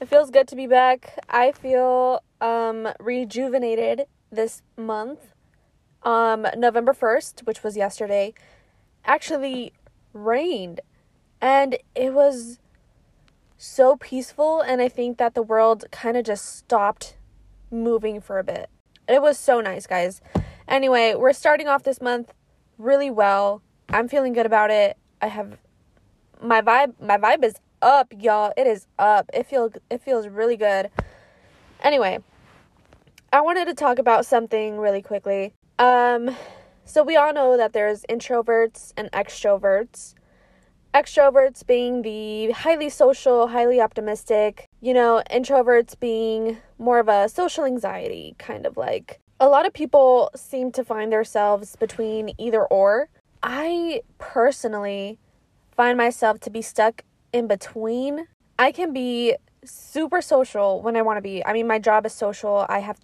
It feels good to be back. I feel rejuvenated this month. November 1st, which was yesterday, actually rained. And it was so peaceful, and I think that the world kind of just stopped moving for a bit. It was so nice, guys. Anyway, we're starting off this month really well. I'm feeling good about it. I have my vibe is up, y'all. It is up. It feels really good. Anyway, I wanted to talk about something really quickly. So we all know that there's introverts and extroverts. Extroverts being the highly social, highly optimistic, introverts being more of a social anxiety, kind of like. A lot of people seem to find themselves between either or. I personally find myself to be stuck in between. I can be super social when I want to be. I mean, my job is social. I have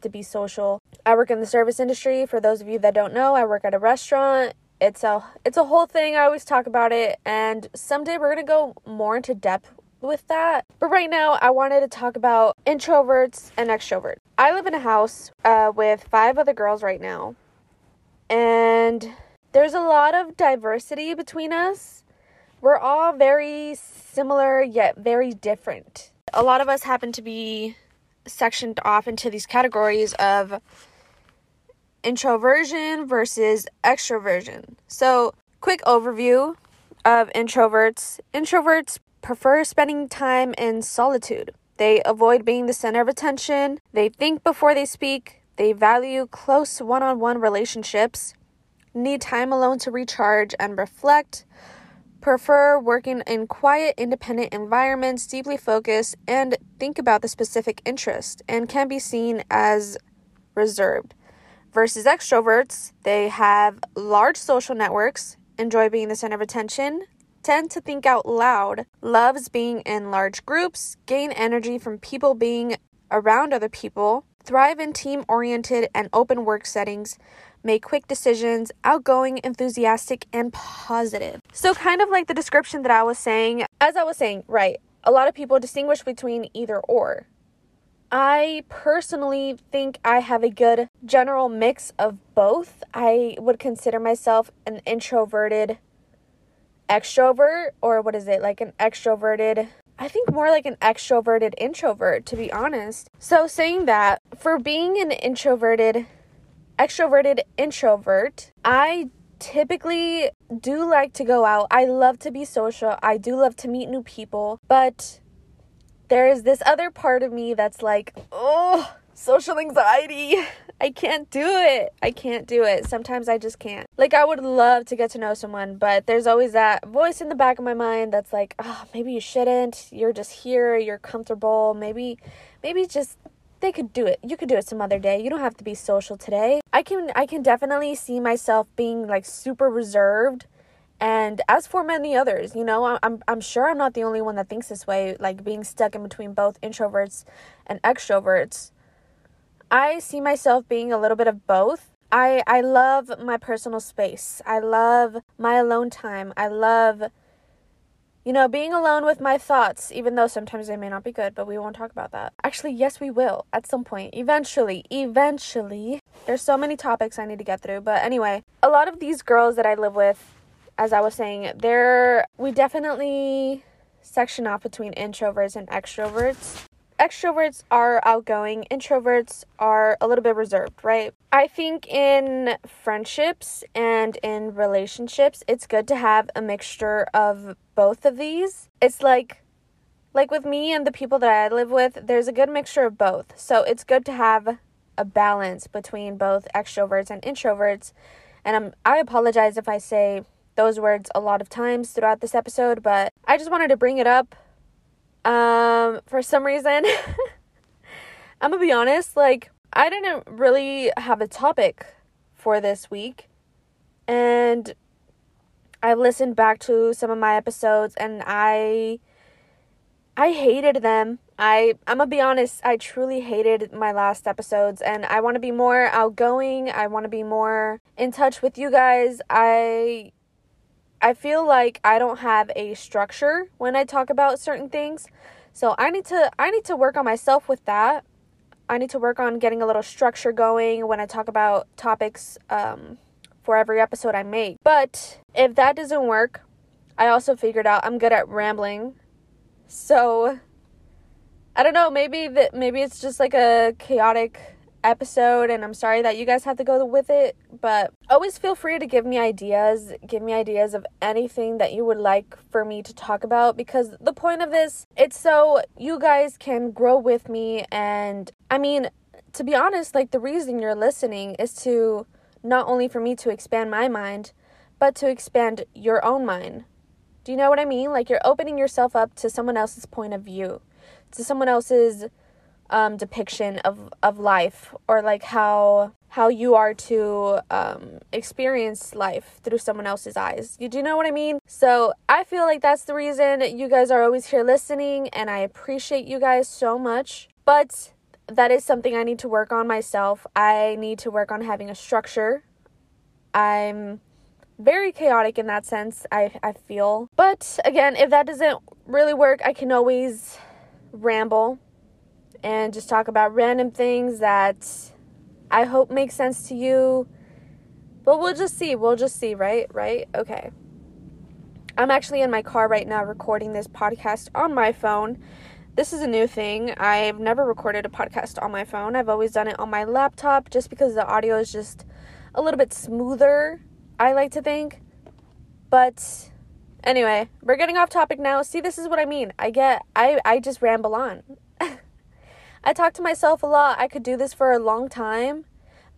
to be social. I work in the service industry. For those of you that don't know, I work at a restaurant. It's a whole thing. I always talk about it, and someday we're going to go more into depth with that. But right now, I wanted to talk about introverts and extroverts. I live in a house with 5 other girls right now, and there's a lot of diversity between us. We're all very similar, yet very different. A lot of us happen to be sectioned off into these categories of introversion versus extroversion. So, quick overview of introverts. Introverts prefer spending time in solitude. They avoid being the center of attention. They think before they speak. They value close one-on-one relationships. Need time alone to recharge and reflect. Prefer working in quiet, independent environments, deeply focus, and think about the specific interest, and can be seen as reserved. Versus extroverts, they have large social networks, enjoy being the center of attention, tend to think out loud, loves being in large groups, gain energy from people being around other people, thrive in team-oriented and open work settings, make quick decisions, outgoing, enthusiastic, and positive. So kind of like the description that I was saying, right, a lot of people distinguish between either or. I personally think I have a good general mix of both. I would consider myself an introverted extrovert, or what is it, like an extroverted, I think more like an extroverted introvert, to be honest. So saying that, for being an extroverted introvert, I typically do like to go out. I love to be social. I do love to meet new people, but there is this other part of me that's like, oh, social anxiety. I can't do it. Sometimes I just can't. Like, I would love to get to know someone, but there's always that voice in the back of my mind that's like, oh, maybe you shouldn't. You're just here. You're comfortable. Maybe just they could do it. You could do it some other day. You don't have to be social today. I can definitely see myself being like super reserved. And as for many others, I'm sure I'm not the only one that thinks this way, like being stuck in between both introverts and extroverts. I see myself being a little bit of both. I love my personal space. I love my alone time. I love, being alone with my thoughts, even though sometimes they may not be good, but we won't talk about that. Actually, yes, we will at some point. Eventually. There's so many topics I need to get through. But anyway, a lot of these girls that I live with, as I was saying, we definitely section off between introverts and extroverts. Extroverts are outgoing. Introverts are a little bit reserved, right? I think in friendships and in relationships, it's good to have a mixture of both of these. It's like with me and the people that I live with, there's a good mixture of both. So it's good to have a balance between both extroverts and introverts. And I apologize if I say those words a lot of times throughout this episode, but I just wanted to bring it up. For some reason, I'm gonna be honest, I didn't really have a topic for this week, and I listened back to some of my episodes, and I hated them. I'm gonna be honest, I truly hated my last episodes, and I want to be more outgoing. I want to be more in touch with you guys. I feel like I don't have a structure when I talk about certain things. So I need to work on myself with that. I need to work on getting a little structure going when I talk about topics for every episode I make. But if that doesn't work, I also figured out I'm good at rambling. So I don't know, maybe it's just like a chaotic episode, and I'm sorry that you guys had to go with it, but always feel free to give me ideas of anything that you would like for me to talk about, because the point of this, it's so you guys can grow with me. And I mean, to be honest, like, the reason you're listening is to not only for me to expand my mind, but to expand your own mind. Do you know what I mean? Like, you're opening yourself up to someone else's point of view, to someone else's depiction of life, or like how you are to experience life through someone else's eyes. You do know what I mean? So I feel like that's the reason you guys are always here listening, and I appreciate you guys so much. But that is something I need to work on myself. I need to work on having a structure. I'm very chaotic in that sense, I feel. But again, if that doesn't really work, I can always ramble and just talk about random things that I hope make sense to you. But we'll just see, right? Okay. I'm actually in my car right now recording this podcast on my phone. This is a new thing. I've never recorded a podcast on my phone. I've always done it on my laptop, just because the audio is just a little bit smoother, I like to think. But anyway, we're getting off topic now. See, this is what I mean. I just ramble on. I talk to myself a lot. I could do this for a long time,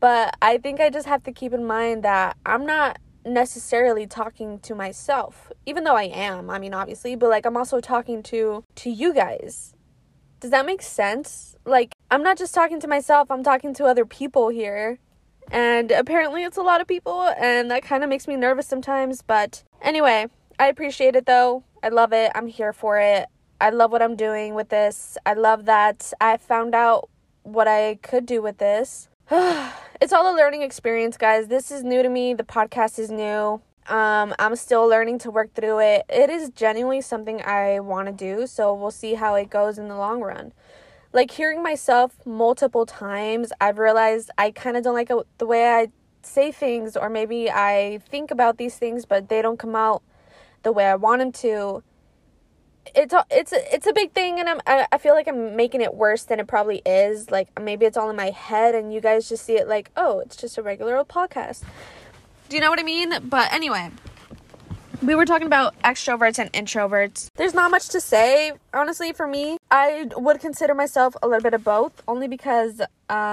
but I think I just have to keep in mind that I'm not necessarily talking to myself, even though I am. I mean, obviously, but like, I'm also talking to you guys. Does that make sense? Like, I'm not just talking to myself, I'm talking to other people here. And apparently it's a lot of people, and that kind of makes me nervous sometimes. But anyway, I appreciate it though. I love it. I'm here for it. I love what I'm doing with this. I love that I found out what I could do with this. It's all a learning experience, guys. This is new to me. The podcast is new. I'm still learning to work through it. It is genuinely something I want to do, so we'll see how it goes in the long run. Like, hearing myself multiple times, I've realized I kind of don't like the way I say things, or maybe I think about these things, but they don't come out the way I want them to. It's a big thing, and I feel like I'm making it worse than it probably is. Like, maybe it's all in my head, and you guys just see it like, oh, it's just a regular old podcast. Do you know what I mean? But anyway, we were talking about extroverts and introverts. There's not much to say, honestly, for me. I would consider myself a little bit of both, only because I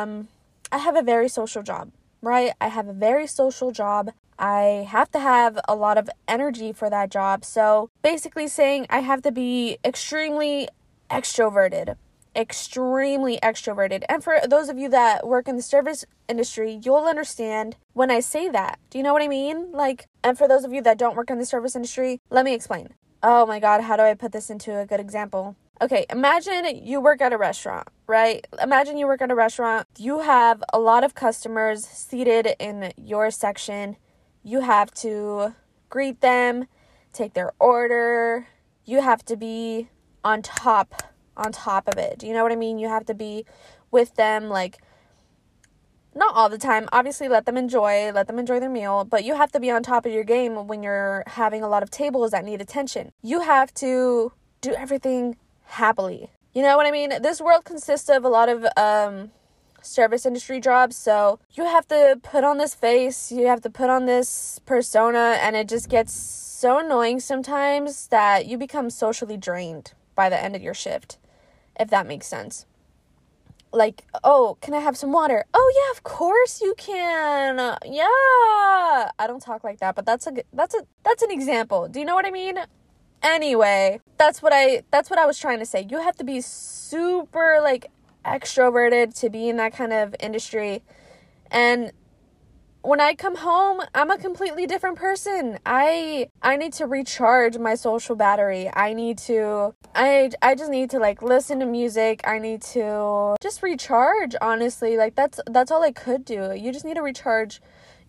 have a very social job, right? I have a very social job. I have to have a lot of energy for that job. So basically saying I have to be extremely extroverted. And for those of you that work in the service industry, you'll understand when I say that. Do you know what I mean? Like, and for those of you that don't work in the service industry, let me explain. Oh my God, how do I put this into a good example? Okay, imagine you work at a restaurant, right? Imagine you work at a restaurant. You have a lot of customers seated in your section. You have to greet them, take their order. You have to be on top of it. Do you know what I mean? You have to be with them, like, not all the time. Obviously, let them enjoy their meal, but you have to be on top of your game when you're having a lot of tables that need attention. You have to do everything happily. You know what I mean? This world consists of a lot of service industry jobs, so you have to put on this face, you have to put on this persona, and it just gets so annoying sometimes that you become socially drained by the end of your shift, if that makes sense. Like, oh, can I have some water? Oh yeah, of course you can. Yeah, I don't talk like that, but that's an example. Do you know what I mean? Anyway, that's what I was trying to say. You have to be super, like, extroverted to be in that kind of industry. And when I come home, I'm a completely different person. I need to recharge my social battery. I just need to, like, listen to music. I need to just recharge, honestly. Like, that's all I could do. You just need to recharge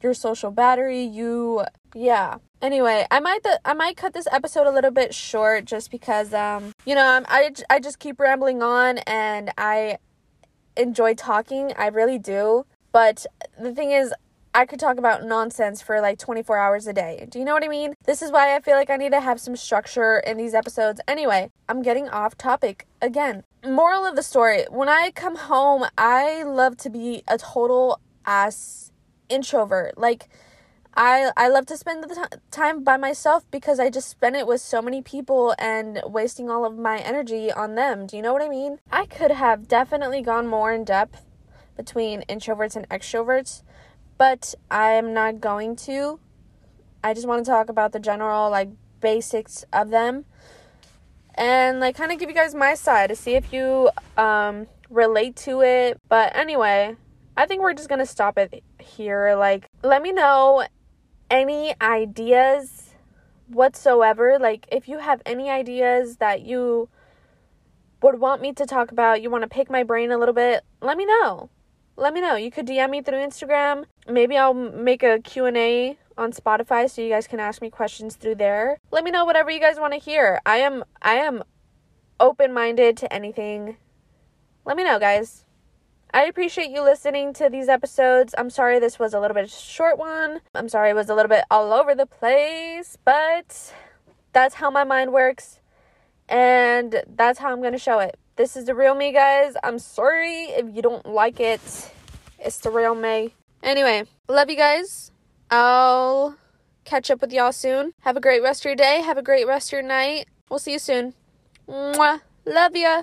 your social battery. You Yeah. Anyway, I might cut this episode a little bit short just because, I just keep rambling on and I enjoy talking. I really do. But the thing is, I could talk about nonsense for like 24 hours a day. Do you know what I mean? This is why I feel like I need to have some structure in these episodes. Anyway, I'm getting off topic again. Moral of the story, when I come home, I love to be a total ass introvert. Like, I love to spend the time by myself because I just spend it with so many people and wasting all of my energy on them. Do you know what I mean? I could have definitely gone more in depth between introverts and extroverts, but I'm not going to. I just want to talk about the general, like, basics of them. And, like, kind of give you guys my side to see if you relate to it. But anyway, I think we're just going to stop it here. Like, let me know any ideas whatsoever. Like, if you have any ideas that you would want me to talk about, you want to pick my brain a little bit, let me know. Let me know. You could DM me through Instagram. Maybe I'll make a Q&A on Spotify so you guys can ask me questions through there. Let me know whatever you guys want to hear. I am open-minded to anything. Let me know, guys. I appreciate you listening to these episodes. I'm sorry this was a little bit short one. I'm sorry it was a little bit all over the place, but that's how my mind works, and that's how I'm going to show it. This is the real me, guys. I'm sorry if you don't like it. It's the real me. Anyway, love you guys. I'll catch up with y'all soon. Have a great rest of your day. Have a great rest of your night. We'll see you soon. Mwah. Love ya.